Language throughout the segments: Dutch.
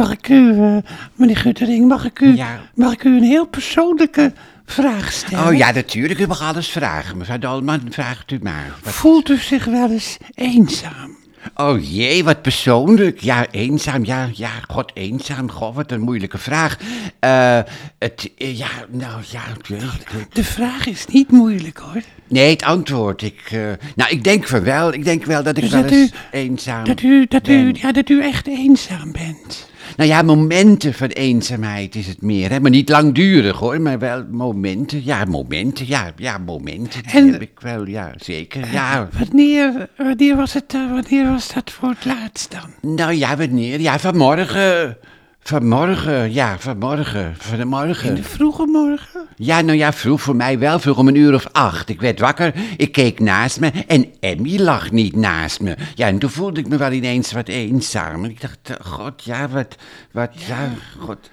Mag ik u, meneer Guttering, mag ik u een heel persoonlijke vraag stellen? Oh ja, natuurlijk. U mag alles vragen. Mevrouw Dolman, vraagt u maar. Wat... Voelt u zich wel eens eenzaam? Oh jee, wat persoonlijk. Ja, eenzaam. Ja, god, eenzaam. God, wat een moeilijke vraag. De vraag is niet moeilijk, hoor. Nee, het antwoord. Ik denk van wel. Ik denk wel dat ik dus wel eens eenzaam ben. Dat u echt eenzaam bent. Nou ja, momenten van eenzaamheid is het meer, hè? Maar niet langdurig, hoor, maar wel momenten. Ja, momenten, ja momenten. En die heb ik wel, ja, zeker. Ja. Wanneer was dat voor het laatst dan? Nou ja, wanneer? Ja, vanmorgen. Vanmorgen. In de vroege morgen? Ja, nou ja, vroeg voor mij wel. Vroeg om 8:00. Ik werd wakker, ik keek naast me en Emmy lag niet naast me. Ja, en toen voelde ik me wel ineens wat eenzaam. En ik dacht, god, ja, god.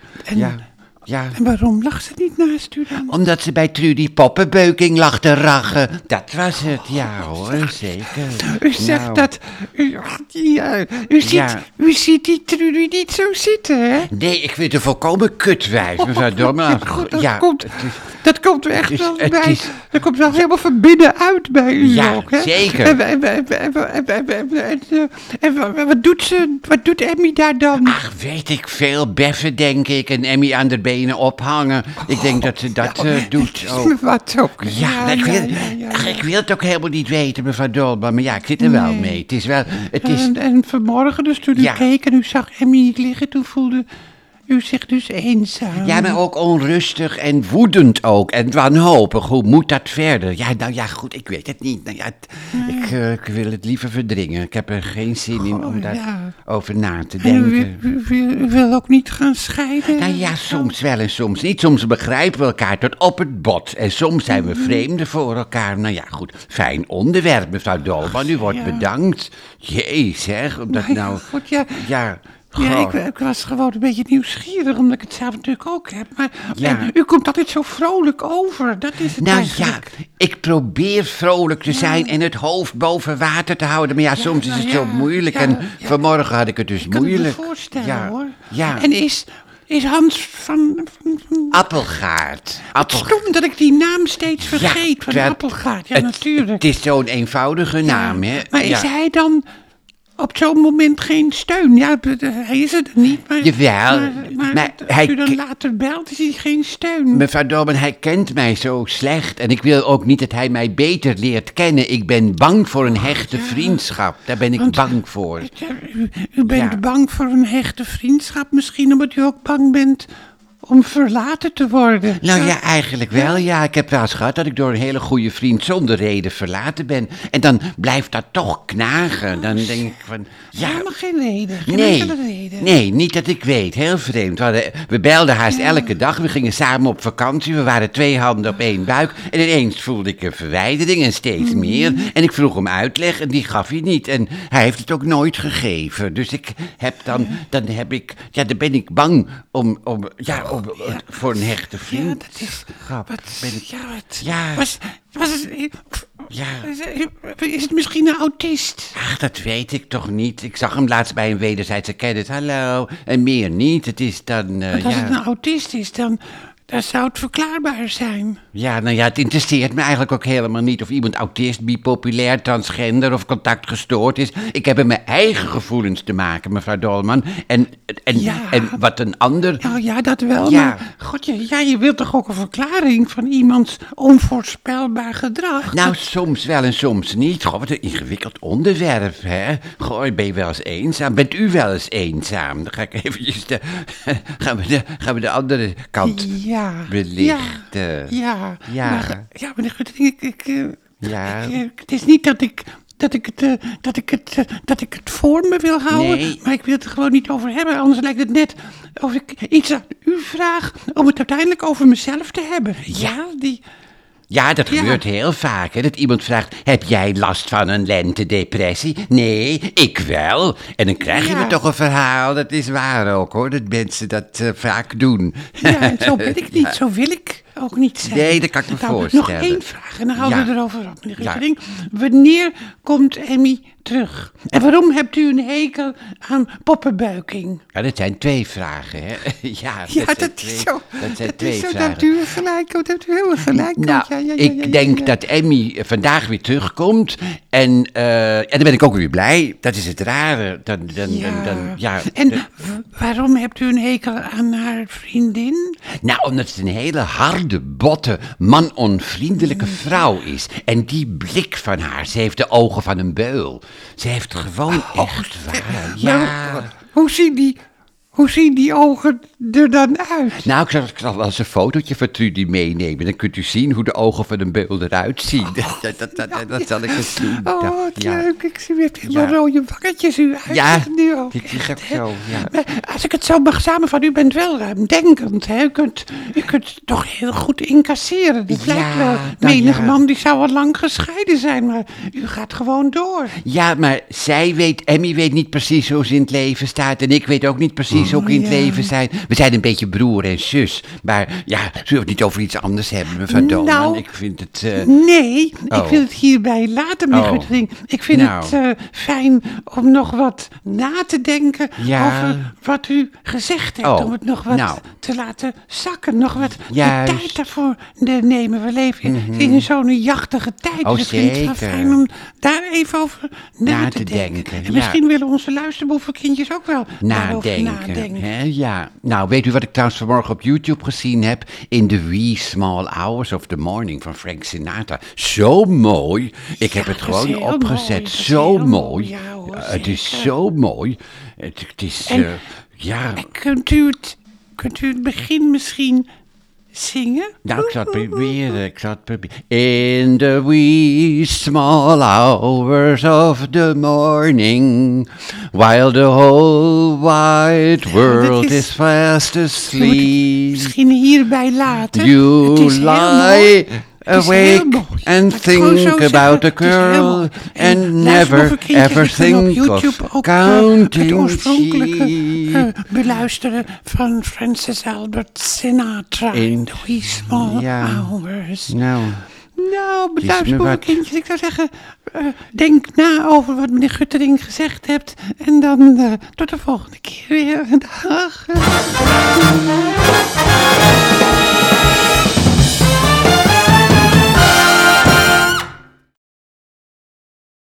En waarom lag ze niet naast u dan? Omdat ze bij Trudy Poppenbuiking lag te rachen. Dat was het, ja hoor, zeker. U zegt dat... U ziet die Trudy niet zo zitten, hè? Nee, ik vind het volkomen kutwijf, mevrouw Dolman. Dat komt er echt wel bij. Dat komt wel helemaal van binnenuit bij u ook, hè? Ja, zeker. En wat doet Emmy daar dan? Ach, weet ik veel. Beffen, denk ik. En Emmy aan de benen ophangen. Ik denk dat ze dat doet. Wat ook. Ik wil het ook helemaal niet weten, mevrouw Dolman. Maar ja, ik zit er wel mee. Het is wel... En vanmorgen dus, toen u keek en u zag Emmy niet liggen, toen voelde u zich dus eenzaam. Ja, maar ook onrustig en woedend ook. En wanhopig. Hoe moet dat verder? Ja, nou ja, goed, ik weet het niet. Nou ja, ik wil het liever verdringen. Ik heb er geen zin in om daarover na te denken. U wil ook niet gaan scheiden? Nou ja, soms wel en soms niet. Soms begrijpen we elkaar tot op het bot. En soms zijn we vreemden voor elkaar. Nou ja, goed, fijn onderwerp, mevrouw Dolman. U wordt bedankt. Jee, zeg, omdat nou... God, ik was gewoon een beetje nieuwsgierig, omdat ik het zelf natuurlijk ook heb. Maar u komt altijd zo vrolijk over, dat is het eigenlijk. Ja, ik probeer vrolijk te zijn en het hoofd boven water te houden. Maar soms is het zo moeilijk en vanmorgen had ik het dus moeilijk. Ik kan me voorstellen, hoor. Ja. En is Hans van Appelgaard. Stom dat ik die naam steeds vergeet, van Appelgaard. Ja, natuurlijk. Het is zo'n eenvoudige naam, hè. Maar is hij dan... op zo'n moment geen steun. Ja, hij is het niet, maar... Jawel. Maar als u dan later belt, is hij geen steun. Mevrouw Dolman, hij kent mij zo slecht. En ik wil ook niet dat hij mij beter leert kennen. Ik ben bang voor een hechte vriendschap. Daar ben ik bang voor. U bent bang voor een hechte vriendschap. Misschien omdat u ook bang bent... om verlaten te worden. Nou ja, eigenlijk wel. Ja, ik heb wel eens gehad dat ik door een hele goede vriend zonder reden verlaten ben. En dan blijft dat toch knagen. Dan denk ik van... Ja, maar geen reden. Nee, niet dat ik weet. Heel vreemd. We belden haast elke dag. We gingen samen op vakantie. We waren 2 handen op 1 buik. En ineens voelde ik een verwijdering en steeds meer. En ik vroeg om uitleg en die gaf hij niet. En hij heeft het ook nooit gegeven. Dus ik heb dan heb ik... Ja, dan ben ik bang om voor een hechte vriend. Ja, dat is... Is het misschien een autist? Ach, dat weet ik toch niet. Ik zag hem laatst bij een wederzijdse kennis. Hallo. En meer niet. Het is dan... Want als het een autist is, dan zou het verklaarbaar zijn. Ja, nou ja, het interesseert me eigenlijk ook helemaal niet... of iemand autist, bipolair, transgender of contactgestoord is. Ik heb met mijn eigen gevoelens te maken, mevrouw Dolman. En wat een ander... Nou ja, dat wel, maar je wilt toch ook een verklaring... van iemands onvoorspelbaar gedrag? Nou, soms wel en soms niet. Goh, wat een ingewikkeld onderwerp, hè? Goh, ben je wel eens eenzaam? Bent u wel eens eenzaam? Dan ga ik eventjes gaan we de andere kant... Het is niet dat ik het voor me wil houden, maar ik wil het er gewoon niet over hebben. Anders lijkt het net of ik iets aan u vraag om het uiteindelijk over mezelf te hebben. Ja, dat gebeurt heel vaak, hè, dat iemand vraagt... heb jij last van een lentedepressie? Nee, ik wel. En dan krijg je me toch een verhaal, dat is waar ook, hoor... dat mensen dat vaak doen. Ja, en zo ben ik niet, zo wil ik ook niet zijn. Nee, dat kan ik me voorstellen. Nog één vraag en dan houden we erover op, meneer Guttering. Ja. Wanneer komt Emmy terug? En waarom hebt u een hekel aan Poppenbuiking? Ja, dat zijn twee vragen, hè? Dat zijn twee vragen. Dat u gelijk komt, hebt u helemaal gelijk. Nou, ik denk dat Emmy vandaag weer terugkomt. En dan ben ik ook weer blij. Dat is het rare. Waarom hebt u een hekel aan haar vriendin? Nou, omdat het een hele harde, botte, manonvriendelijke vrouw is. En die blik van haar, ze heeft de ogen van een beul. Ze heeft gewoon echt waar. Hoe zien die ogen er dan uit? Nou, ik zal wel eens een fotootje van Trudy meenemen. Dan kunt u zien hoe de ogen van een beul eruit zien. Dat zal ik eens doen. Oh, wat leuk. Ik zie weer helemaal rode wangetjes u uit. Ja, ik zie het zo. Ja. Maar als ik het zo mag samenvatten, u bent wel ruimdenkend. Hè? U kunt toch heel goed incasseren. Die lijkt wel menig man, die zou al lang gescheiden zijn. Maar u gaat gewoon door. Ja, maar Emmy weet niet precies hoe ze in het leven staat. En ik weet ook niet precies ook in het leven zijn. We zijn een beetje broer en zus. Maar zullen we het niet over iets anders hebben, mevrouw Dolman? Nou, ik vind het... ik wil het hierbij laten, meneer Guttering. Ik vind het fijn om nog wat na te denken over wat u gezegd hebt. Om het nog wat te laten zakken. Nog wat de tijd daarvoor nemen. We leven in zo'n jachtige tijd. Oh, dus zeker. Ik vind het wel fijn om daar even over na te denken. En misschien willen onze luisterboevenkindjes ook wel nadenken. Hè? Ja. Nou, weet u wat ik trouwens vanmorgen op YouTube gezien heb? In The Wee Small Hours of the Morning van Frank Sinatra. Zo mooi. Ik heb het gewoon opgezet. Mooi. Zo mooi. Ja, hoor, het is zo mooi. Het is... Kunt u het begin misschien... zingen? Nou, ik zal het proberen. In the wee small hours of the morning, while the whole wide world is fast asleep. Misschien hierbij laten. You lie awake and think about a girl and never ever think of counting. Het oorspronkelijke beluisteren van Francis Albert Sinatra in The Wee Small Hours. Nou, luisterboevenkindjes, ik zou zeggen, denk na over wat meneer Guttering gezegd hebt. En dan tot de volgende keer weer. Dag.